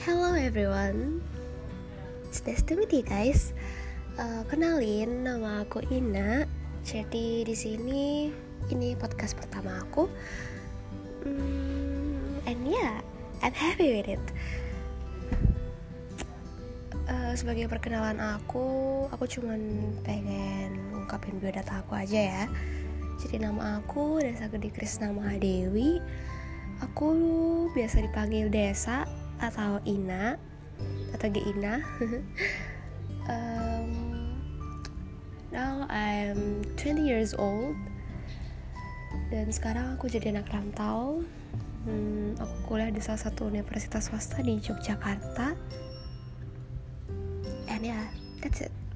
Hello everyone, it's nice to meet you guys. Kenalin, nama aku Ina. Jadi di sini ini podcast pertama aku. And yeah, I'm happy with it. Sebagai perkenalan aku cuman pengen ngungkapin biodata aku aja ya. Jadi nama aku Desa Gede Krisna Mahadewi. Aku biasa dipanggil Desa atau Ina atau Gina. Now I'm 20 years old dan sekarang aku jadi anak rantau. Aku kuliah di salah satu universitas swasta di Yogyakarta. And yeah, that's it.